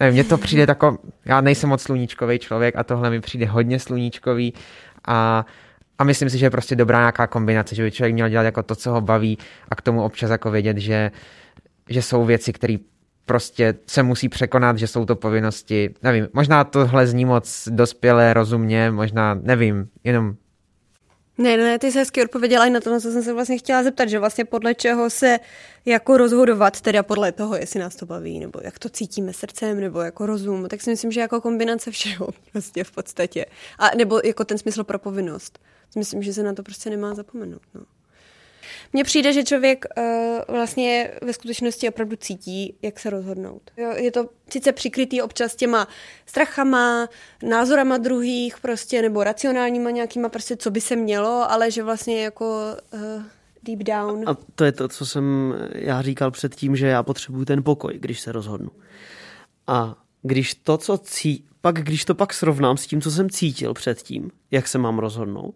nevím, mně to přijde tako, já nejsem moc sluníčkový člověk a tohle mi přijde hodně sluníčkový a, a myslím si, že je prostě dobrá nějaká kombinace, že by člověk měl dělat jako to, co ho baví a k tomu občas jako vědět, že, že jsou věci, které prostě se musí překonat, že jsou to povinnosti. Nevím, možná tohle zní moc dospělé, rozumně, možná, nevím, jenom... Ne, ne, ty jsi hezky odpověděla i na to, na co jsem se vlastně chtěla zeptat, že vlastně podle čeho se jako rozhodovat, teda podle toho, jestli nás to baví, nebo jak to cítíme srdcem, nebo jako rozum, tak si myslím, že jako kombinace všeho prostě v podstatě. A nebo jako ten smysl pro povinnost. Myslím, že se na to prostě nemá zapomenout, no. Mně přijde, že člověk uh, vlastně ve skutečnosti opravdu cítí, jak se rozhodnout. Jo, je to sice přikrytý občas těma strachama, názorama druhých prostě, nebo racionálníma nějakýma prostě, co by se mělo, ale že vlastně jako... Uh, deep down. A to je to, co jsem já říkal předtím, že já potřebuju ten pokoj, když se rozhodnu. A když to, co cí... pak, když to pak srovnám s tím, co jsem cítil předtím, jak se mám rozhodnout,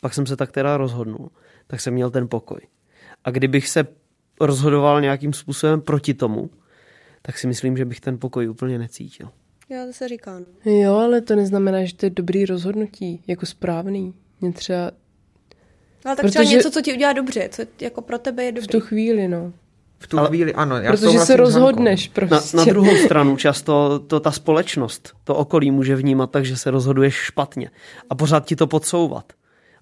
pak jsem se tak teda rozhodnul, tak jsem měl ten pokoj. A kdybych se rozhodoval nějakým způsobem proti tomu, tak si myslím, že bych ten pokoj úplně necítil. Já to se říkám. Jo, ale to neznamená, že to je dobrý rozhodnutí, jako správný. Mě třeba... Ale tak třeba něco, co ti udělá dobře, co jako pro tebe je dobré. V tu chvíli, no. V tu ale, chvíli, ano. Já protože se rozhodneš prostě. Na, na druhou stranu často to, ta společnost, to okolí může vnímat tak, že se rozhoduješ špatně a pořád ti to podsouvat.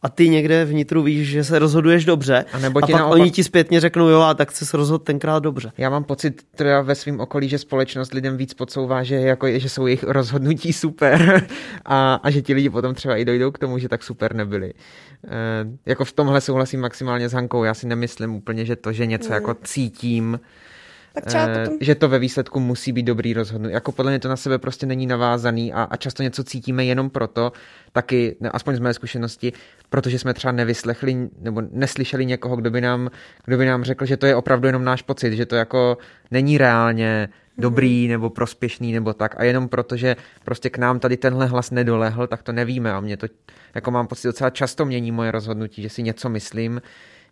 A ty někde vnitru víš, že se rozhoduješ dobře a, nebo ti a pak naopak... oni ti zpětně řeknou, jo, a tak jsi se rozhodl tenkrát dobře. Já mám pocit teda ve svém okolí, že společnost lidem víc podsouvá, že, jako, že jsou jejich rozhodnutí super a, a že ti lidi potom třeba i dojdou k tomu, že tak super nebyli. E, jako v tomhle souhlasím maximálně s Hankou, já si nemyslím úplně, že to, že něco mm. jako cítím, e, potom... že to ve výsledku musí být dobrý rozhodnutí. Jako podle mě to na sebe prostě není navázaný a, a často něco cítíme jenom proto, taky, aspoň z mé zkušenosti, protože jsme třeba nevyslechli nebo neslyšeli někoho, kdo by nám, kdo by nám řekl, že to je opravdu jenom náš pocit, že to jako není reálně dobrý nebo prospěšný nebo tak. A jenom proto, že prostě k nám tady tenhle hlas nedolehl, tak to nevíme. A mě to, jako mám pocit, docela často mění moje rozhodnutí, že si něco myslím,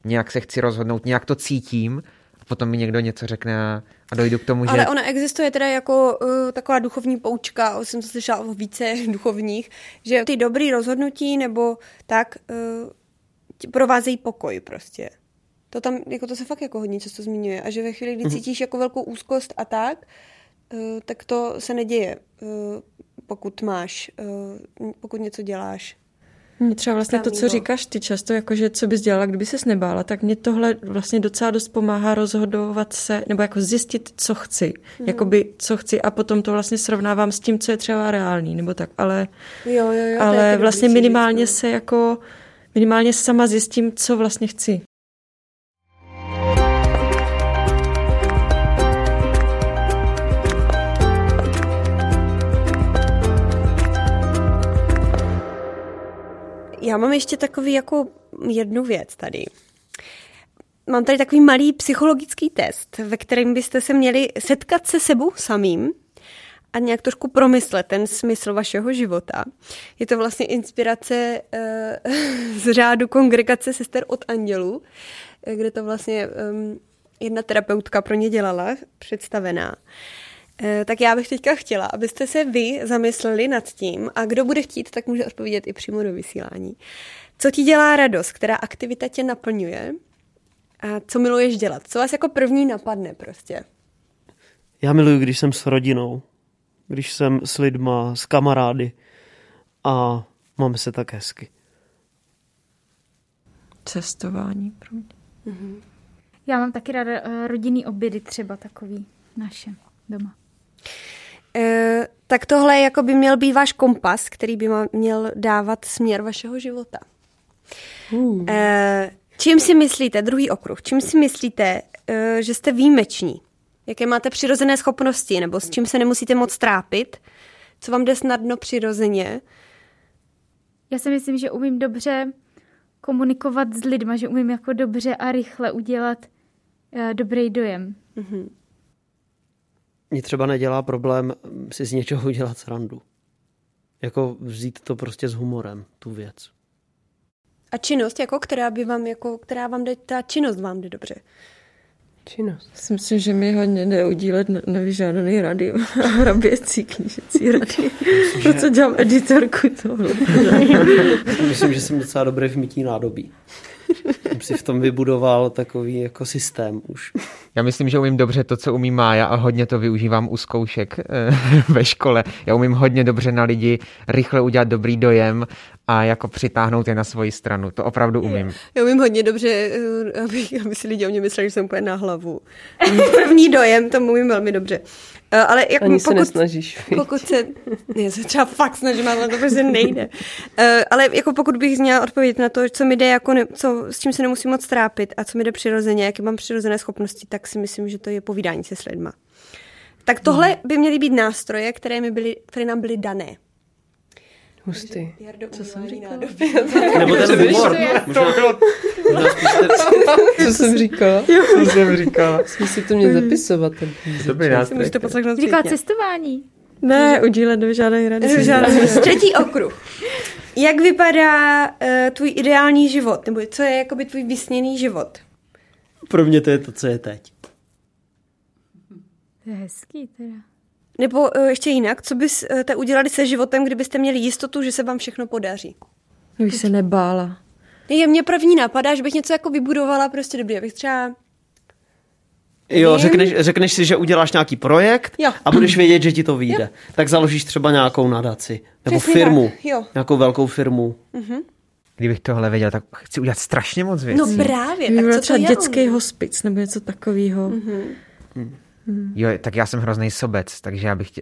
nějak se chci rozhodnout, nějak to cítím, potom mi někdo něco řekne a dojdu k tomu, že... Ale ona existuje teda jako uh, taková duchovní poučka, už jsem to slyšela o více duchovních, že ty dobrý rozhodnutí nebo tak uh, provázejí pokoj prostě. To tam, jako to se fakt jako hodně často zmiňuje a že ve chvíli, kdy cítíš jako velkou úzkost a tak, uh, tak to se neděje, uh, pokud máš, uh, pokud něco děláš. Mě třeba vlastně to, co říkáš ty často, jakože co bys dělala, kdyby ses nebála, tak mě tohle vlastně docela dost pomáhá rozhodovat se, nebo jako zjistit, co chci. Mm. Jakoby, co chci a potom to vlastně srovnávám s tím, co je třeba reálný, nebo tak, ale, jo, jo, jo, ale vlastně minimálně říct, se jako, minimálně sama zjistím, co vlastně chci. Já mám ještě takový jako jednu věc tady. Mám tady takový malý psychologický test, ve kterém byste se měli setkat se sebou samým a nějak trošku promyslet ten smysl vašeho života. Je to vlastně inspirace eh, z řádu Kongregace sester od andělů, kde to vlastně eh, jedna terapeutka pro ně dělala, představená. Tak já bych teďka chtěla, abyste se vy zamysleli nad tím, a kdo bude chtít, tak může odpovědět i přímo do vysílání. Co ti dělá radost, která aktivita tě naplňuje a co miluješ dělat? Co vás jako první napadne prostě? Já miluji, když jsem s rodinou, když jsem s lidma, s kamarády a máme se tak hezky. Cestování pro mě. Mhm. Já mám taky ráda rodinný obědy třeba takový naše doma. E, tak tohle jako by měl být váš kompas, který by měl dávat směr vašeho života. Uh. E, čím si myslíte, druhý okruh, čím si myslíte, e, že jste výjimeční? Jaké máte přirozené schopnosti, nebo s čím se nemusíte moc trápit? Co vám jde snadno přirozeně? Já si myslím, že umím dobře komunikovat s lidma, že umím jako dobře a rychle udělat e, dobrý dojem. Mhm. Mně třeba nedělá problém si z něčeho udělat srandu. Jako vzít to prostě s humorem, tu věc. A činnost, jako která by vám, jako která vám jde, ta činnost vám jde dobře. Činnost. Myslím si, že mi hodně jde udílet nevyžádaný rady a hraběcí knížecí rady. To, co dělám editorku tohle. Myslím, že jsem docela dobrý v mytí nádobí. Jsem si v tom vybudoval takový jako systém už. Já myslím, že umím dobře to, co umí Mája a hodně to využívám u zkoušek ve škole. Já umím hodně dobře na lidi rychle udělat dobrý dojem a jako přitáhnout je na svoji stranu. To opravdu umím. Já umím hodně dobře, aby, aby si lidi o mě mysleli, že jsem úplně na hlavu. První dojem, to umím velmi dobře. Ale jak, ani pokud, se nesnažíš. Pokud se, ne, se třeba fakt snažím, ale to prostě nejde. Ale jako pokud bych měla odpovědět na to, co mi jde, jako ne, co, s čím se nemusím moc trápit a co mi jde přirozeně, jaké mám přirozené schopnosti, tak si myslím, že to je povídání se s lidma. Tak tohle by měly být nástroje, které, mi byly, které nám byly dané. Hustý. Co jsem říkala? Nebo ten humor. Co jsem říkala? Co jsem říkala? Musíte to mě zapisovat. To by nástroj. Říkala cestování. Ne, udílet do žádné hranice. Třetí okruh. Jak vypadá uh, tvůj ideální život? Nebo co je jakoby tvůj vysněný život? Pro mě to je to, co je teď. To je hezký teda. Nebo uh, ještě jinak, co byste uh, udělali se životem, kdybyste měli jistotu, že se vám všechno podaří? Už se nebála. Je, mě první napadá, že bych něco jako vybudovala prostě dobrý, abych třeba... Jo, řekneš, řekneš si, že uděláš nějaký projekt jo. a budeš vědět, že ti to vyjde. Jo. Tak založíš třeba nějakou nadaci. Nebo přesně firmu. Nějakou velkou firmu. Mhm. Kdybych tohle věděl, tak chci udělat strašně moc věcí. No právě. Tak co to třeba dětský hospic nebo něco takového. Mm-hmm. Mm. Jo, tak já jsem hrozný sobec, takže já bych tě...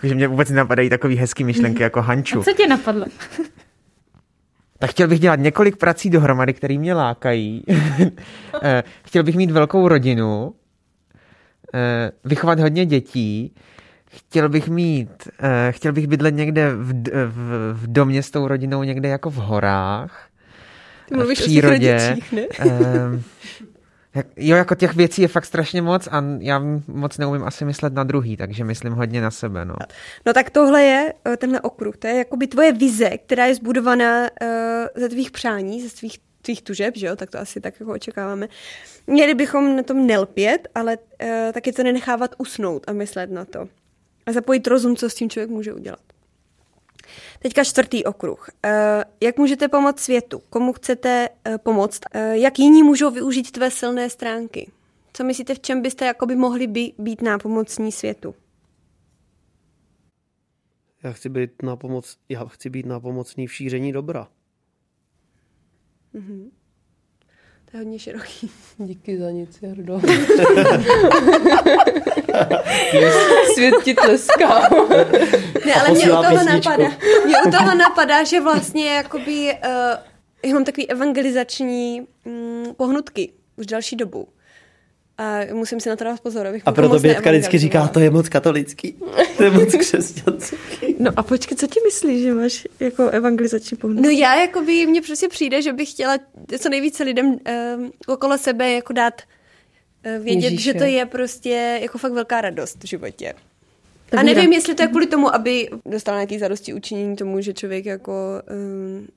takže mě vůbec napadají takový hezký myšlenky jako Hanču. A co tě napadlo? Tak chtěl bych dělat několik prací dohromady, které mě lákají. Chtěl bych mít velkou rodinu, vychovat hodně dětí, chtěl bych mít, chtěl bych bydlet někde v, v, v domě s tou rodinou, někde jako v horách, ty mluvíš v přírodě. O těch rodičích, ne? Jo, jako těch věcí je fakt strašně moc a já moc neumím asi myslet na druhý, takže myslím hodně na sebe, no. No tak tohle je, tenhle okruh, to je jakoby tvoje vize, která je zbudovaná uh, ze tvých přání, ze tvých, tvých tužeb, že jo, tak to asi tak jako očekáváme. Měli bychom na tom nelpět, ale uh, taky to nenechávat usnout a myslet na to. A zapojit rozum, co s tím člověk může udělat. Teďka čtvrtý okruh. Jak můžete pomoct světu? Komu chcete pomoct? Jak jiní můžou využít tvé silné stránky? Co myslíte, v čem byste jakoby mohli by být nápomocní světu? Já chci být nápomoc, já chci být nápomocný v šíření dobra. Mhm. To je hodně široký. Díky za nic, Jardo. Svět ti tleská. Ne, ale mě u toho napadá, mě u toho napadá, že vlastně jakoby, uh, já mám takový evangelizační um, pohnutky už další dobu. A musím si na to dát pozor, abych... A proto Bětka vždycky říká, to je moc katolický. To je moc křesťanský. No a počkej, co ti myslíš, že máš jako evangelizační pohnutky? No já, jakoby, mně prostě přijde, že bych chtěla co nejvíce lidem um, okolo sebe jako dát uh, vědět, Ježíše. Že to je prostě jako fakt velká radost v životě. A nevím, jestli to je kvůli tomu, aby dostala nějaký zadosti učinění tomu, že člověk jako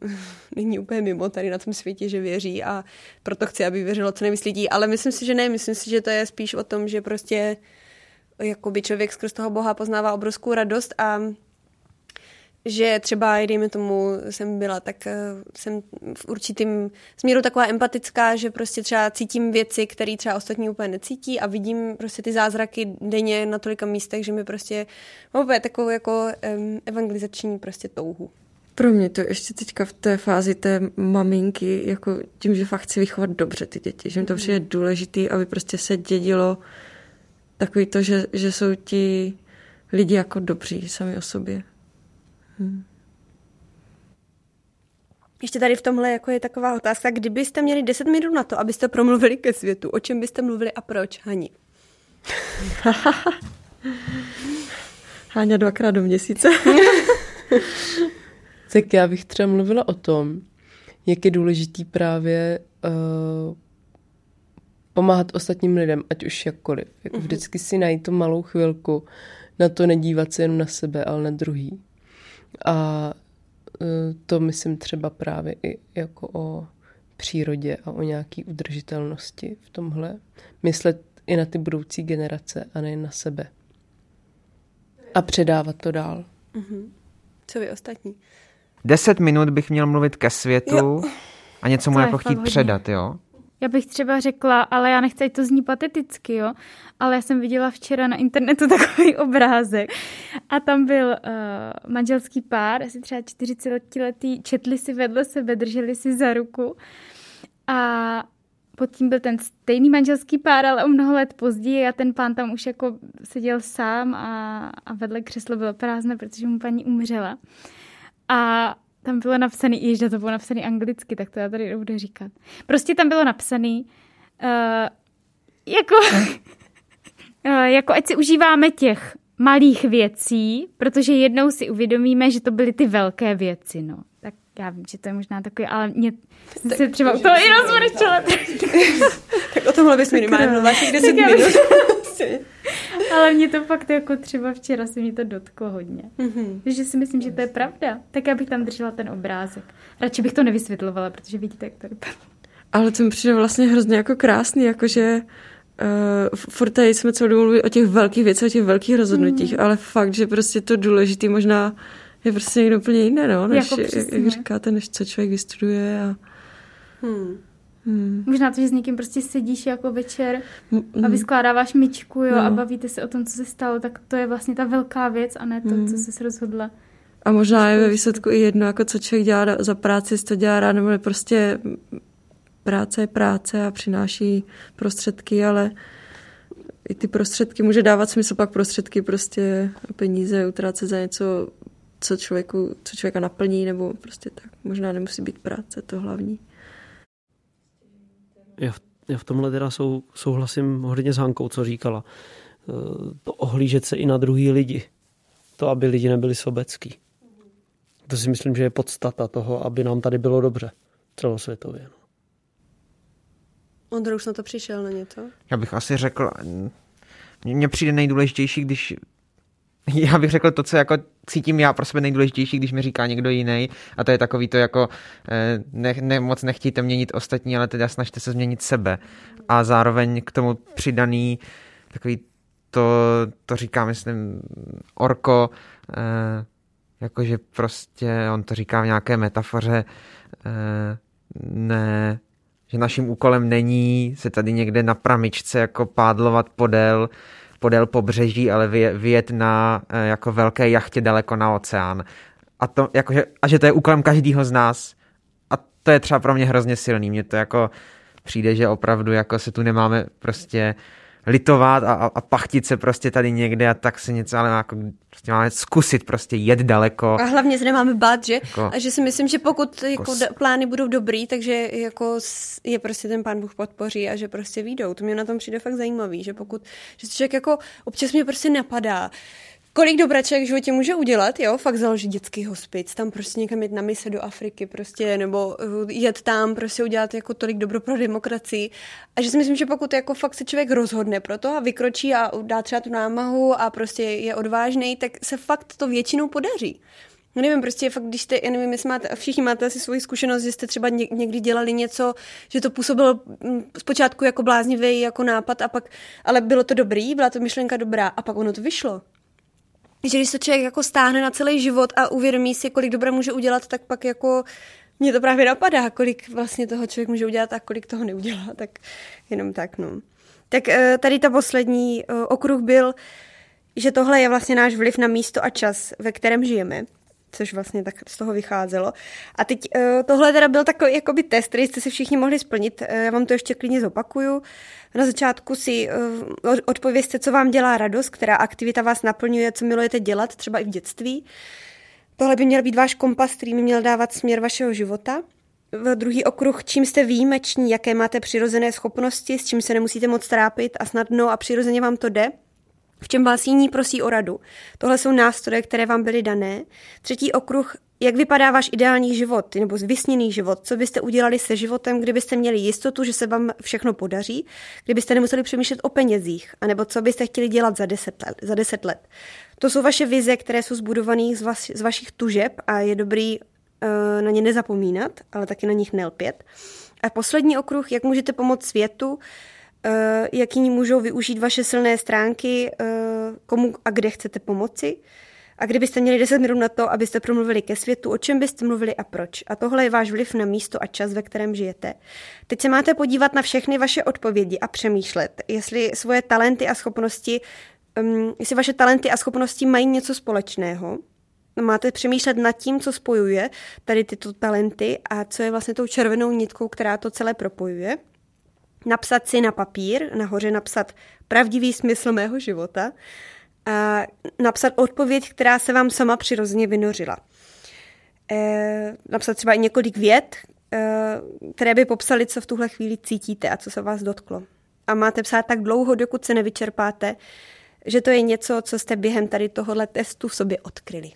um, není úplně mimo tady na tom světě, že věří a proto chci, aby věřilo co nejvíc lidí, ale myslím si, že ne, myslím si, že to je spíš o tom, že prostě jakoby člověk skrz toho Boha poznává obrovskou radost a že třeba, dejme tomu, jsem byla, tak jsem v určitým směru taková empatická, že prostě třeba cítím věci, které třeba ostatní úplně necítí a vidím prostě ty zázraky denně na tolika místech, že mi prostě úplně takovou jako um, evangelizační prostě touhu. Pro mě to ještě teďka v té fázi té maminky, jako tím, že fakt chci vychovat dobře ty děti, že mi to přijde důležitý, aby prostě se dědilo takový to, že, že jsou ti lidi jako dobří sami o sobě. Hmm. Ještě tady v tomhle jako je taková otázka, kdybyste měli deset minut na to, abyste promluvili ke světu, o čem byste mluvili a proč, Hani? Háňa dvakrát do měsíce. Tak já bych třeba mluvila o tom, jak je důležitý právě uh, pomáhat ostatním lidem, ať už jakkoliv. Jako mm-hmm. Vždycky si najít tu malou chvilku na to, nedívat se jenom na sebe, ale na druhý. A to myslím třeba právě i jako o přírodě a o nějaký udržitelnosti v tomhle. Myslet i na ty budoucí generace a ne na sebe. A předávat to dál. Mm-hmm. Co vy ostatní? Deset minut bych měl mluvit ke světu jo. a něco mu jako chtít hodně. Předat, jo? Já bych třeba řekla, ale já nechci, ať to zní pateticky, jo, ale já jsem viděla včera na internetu takový obrázek a tam byl uh, manželský pár, asi třeba čtyřicetiletý, četli si vedle sebe, drželi si za ruku a pod tím byl ten stejný manželský pár, ale o mnoho let později a ten pán tam už jako seděl sám a, a vedle křeslo bylo prázdné, protože mu paní umřela. A tam bylo napsané, ježda, to bylo napsané anglicky, tak to já tady budu říkat. Prostě tam bylo napsané, uh, jako, uh, jako ať si užíváme těch malých věcí, protože jednou si uvědomíme, že to byly ty velké věci, no. Tak já vím, že to je možná takové, ale mě tak se třeba to i rozmrčela. Tak o tomhle bys minimálně mluvila těch deset minut. Ale mě to fakt jako třeba včera se mě to dotklo hodně. Mm-hmm. Že si myslím, že to je pravda. Tak já bych tam držela ten obrázek. Radši bych to nevysvětlovala, protože vidíte, jak to vypadá. Ale to mi přijde vlastně hrozně jako krásný, jakože Uh, furt tady jsme celou dobu mluvili o těch velkých věcech, o těch velkých rozhodnutích, mm. ale fakt, že prostě to důležité možná je prostě někdo úplně jiné, no, než, jako jak, jak říkáte, než co člověk vystuduje a hmm. Hmm. Možná to, že s někým prostě sedíš jako večer hmm. a vyskládáváš myčku, jo, no. a bavíte se o tom, co se stalo, tak to je vlastně ta velká věc a ne to, hmm. co jsi rozhodla. A možná je ve výsledku i jedno, jako co člověk dělá za práci, jestli to dělá rád, nebo prostě práce je práce a přináší prostředky, ale i ty prostředky může dávat smysl pak prostředky, prostě peníze utrácet za něco, co, člověku, co člověka naplní, nebo prostě tak. Možná nemusí být práce, to hlavní. Já v, já v tomhle teda sou, souhlasím hodně s Hankou, co říkala. To ohlížet se i na druhý lidi. To, aby lidi nebyli sobecký. To si myslím, že je podstata toho, aby nám tady bylo dobře. Celosvětově, no. Ondra už na to přišel, na něco? Já bych asi řekl, mně přijde nejdůležitější, když, já bych řekl to, co jako cítím já pro sebe nejdůležitější, když mi říká někdo jiný, a to je takový to jako, ne, ne, moc nechtějte měnit ostatní, ale teda snažte se změnit sebe. A zároveň k tomu přidaný takový, to, to říká, myslím, Orko, eh, jakože prostě, on to říká v nějaké metafoře, eh, ne... že naším úkolem není se tady někde na pramičce jako pádlovat podél, podél pobřeží, ale vyjet na jako velké jachtě daleko na oceán. A, to, jakože, a že to je úkolem každýho z nás. A to je třeba pro mě hrozně silný. Mně to jako přijde, že opravdu jako se tu nemáme prostě litovat a, a pachtit se prostě tady někde a tak se něco, ale jako prostě máme zkusit prostě jet daleko. A hlavně se nemáme bát, že? Jako, a že si myslím, že pokud jako s... plány budou dobrý, takže jako je prostě ten Pán Bůh podpoří a že prostě vyjdou. To mě na tom přijde fakt zajímavý, že pokud, že člověk jako občas mě prostě napadá, kolik dobra člověk v životě může udělat, jo, fakt založit dětský hospic, tam prostě někam jít na mise do Afriky prostě, nebo jet tam prostě udělat jako tolik dobro pro demokracii. A že si myslím, že pokud jako fakt se člověk rozhodne pro to a vykročí a dá třeba tu námahu a prostě je odvážnej, tak se fakt to většinou podaří. No nevím, prostě fakt, když jste, já nevím, jestli máte, všichni máte asi svoji zkušenost, že jste třeba někdy dělali něco, že to působilo zpočátku jako bláznivý jako nápad a pak, ale bylo to dobrý, byla to myšlenka dobrá a pak ono to vyšlo. Že když se člověk jako stáhne na celý život a uvědomí si, kolik dobra může udělat, tak pak jako mě to právě napadá, kolik vlastně toho člověk může udělat a kolik toho neudělá, tak jenom tak, no. Tak tady ta poslední okruh byl, že tohle je vlastně náš vliv na místo a čas, ve kterém žijeme, což vlastně tak z toho vycházelo. A teď tohle teda byl takový jakoby test, který jste si všichni mohli splnit. Já vám to ještě klidně zopakuju. Na začátku si odpovězte, co vám dělá radost, která aktivita vás naplňuje, co milujete dělat, třeba i v dětství. Tohle by měl být váš kompas, který by měl dávat směr vašeho života. V druhý okruh, čím jste výjimeční, jaké máte přirozené schopnosti, s čím se nemusíte moc trápit a snadno a přirozeně vám to jde. V čem vás jiní prosí o radu. Tohle jsou nástroje, které vám byly dané. Třetí okruh, jak vypadá váš ideální život nebo vysněný život. Co byste udělali se životem, kdybyste měli jistotu, že se vám všechno podaří, kdybyste nemuseli přemýšlet o penězích, anebo co byste chtěli dělat za deset let. Za deset let. To jsou vaše vize, které jsou zbudované z, vaš, z vašich tužeb a je dobrý uh, na ně nezapomínat, ale taky na nich nelpět. A poslední okruh, jak můžete pomoct světu, Uh, jaký můžou využít vaše silné stránky, uh, komu a kde chcete pomoci. A kdybyste měli deset minut na to, abyste promluvili ke světu, o čem byste mluvili a proč? A tohle je váš vliv na místo a čas, ve kterém žijete. Teď se máte podívat na všechny vaše odpovědi a přemýšlet, jestli svoje talenty a schopnosti, um, jestli vaše talenty a schopnosti mají něco společného. Máte přemýšlet nad tím, co spojuje tady tyto talenty a co je vlastně tou červenou nitkou, která to celé propojuje. Napsat si na papír, nahoře napsat pravdivý smysl mého života a napsat odpověď, která se vám sama přirozeně vynořila. E, napsat třeba i několik vět, e, které by popsaly, co v tuhle chvíli cítíte a co se vás dotklo. A máte psát tak dlouho, dokud se nevyčerpáte, že to je něco, co jste během tady tohohle testu v sobě odkryli.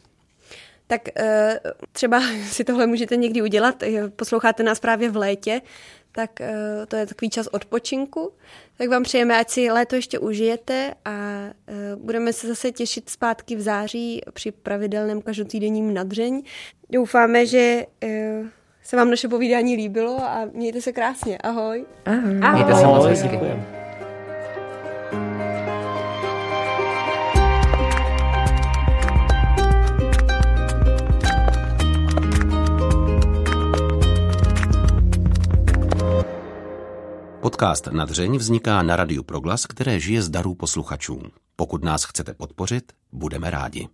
Tak e, třeba si tohle můžete někdy udělat, posloucháte nás právě v létě, tak to je takový čas odpočinku. Tak vám přejeme, ať si léto ještě užijete a budeme se zase těšit zpátky v září při pravidelném každotýdenním Nadřeň. Doufáme, že se vám naše povídání líbilo a mějte se krásně. Ahoj. Ahoj. Ahoj. Mějte se moc hezky. Podcast Nadřeň vzniká na Radiu Proglas, které žije z darů posluchačů. Pokud nás chcete podpořit, budeme rádi.